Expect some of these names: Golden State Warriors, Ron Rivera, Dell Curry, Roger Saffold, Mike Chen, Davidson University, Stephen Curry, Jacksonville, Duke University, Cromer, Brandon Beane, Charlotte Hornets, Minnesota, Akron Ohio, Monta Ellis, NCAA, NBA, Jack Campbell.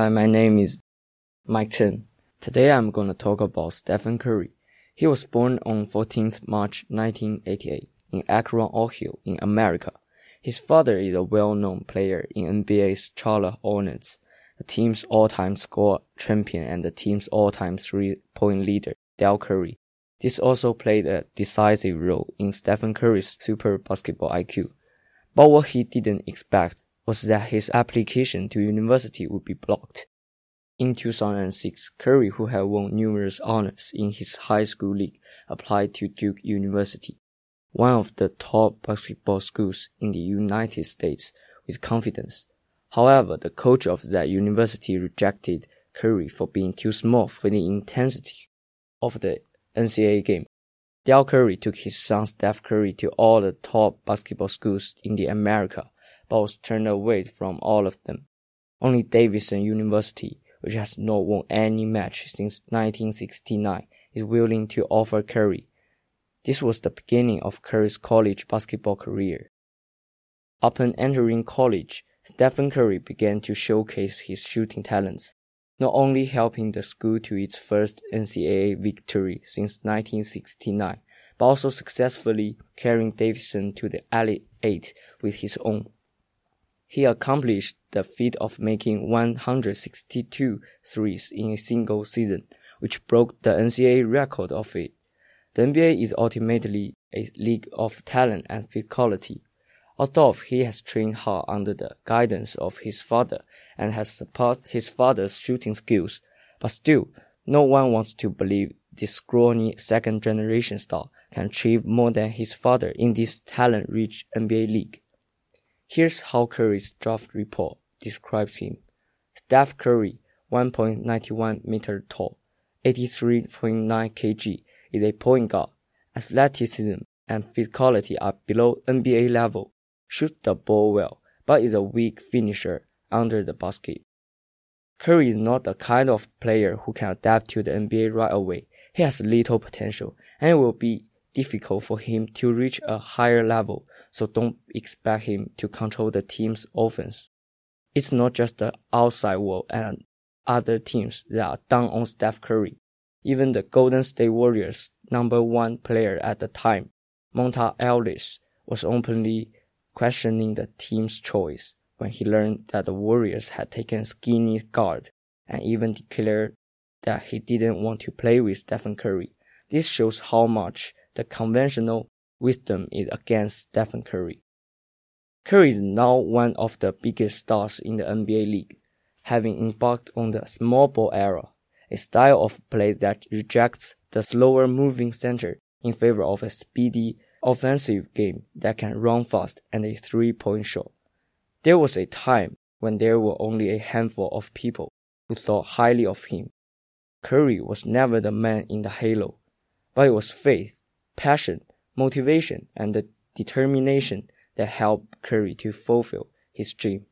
Hi, my name is Mike Chen. Today I'm going to talk about Stephen Curry. He was born on 14th March 1988 in Akron, Ohio, in America. His father is a well-known player in NBA's Charlotte Hornets, the team's all-time score champion and the team's all-time three-point leader, Dell Curry. This also played a decisive role in Stephen Curry's super basketball IQ. But what he didn't expect was that his application to university would be blocked. In 2006, Curry, who had won numerous honors in his high school league, applied to Duke University, one of the top basketball schools in the United States, with confidence. However, the coach of that university rejected Curry for being too small for the intensity of the NCAA game. Dell Curry took his son Steph Curry to all the top basketball schools in the America, but was turned away from all of them. Only Davidson University, which has not won any match since 1969, is willing to offer Curry. This was the beginning of Curry's college basketball career. Upon entering college, Stephen Curry began to showcase his shooting talents, not only helping the school to its first NCAA victory since 1969, but also successfully carrying Davidson to the Elite Eight with his own. He accomplished the feat of making 162 threes in a single season, which broke the NCAA record of it. The NBA is ultimately a league of talent and physicality. Although he has trained hard under the guidance of his father and has surpassed his father's shooting skills, but still, no one wants to believe this scrawny second-generation star can achieve more than his father in this talent-rich NBA league. Here's how Curry's draft report describes him. Steph Curry, 1.91 meter tall, 83.9 kg, is a point guard. Athleticism and physicality are below NBA level. Shoots the ball well, but is a weak finisher under the basket. Curry is not the kind of player who can adapt to the NBA right away. He has little potential, and it will be difficult for him to reach a higher level, so don't expect him to control the team's offense. It's not just the outside world and other teams that are down on Steph Curry. Even the Golden State Warriors' number one player at the time, Monta Ellis, was openly questioning the team's choice when he learned that the Warriors had taken skinny guard, and even declared that he didn't want to play with Stephen Curry. This shows how much the conventional wisdom is against Stephen Curry. Curry is now one of the biggest stars in the NBA league, having embarked on the small ball era, a style of play that rejects the slower moving center in favor of a speedy offensive game that can run fast and a three-point shot. There was a time when there were only a handful of people who thought highly of him. Curry was never the man in the halo, but it was faith, passion, motivation, and the determination that helped Curry to fulfill his dream.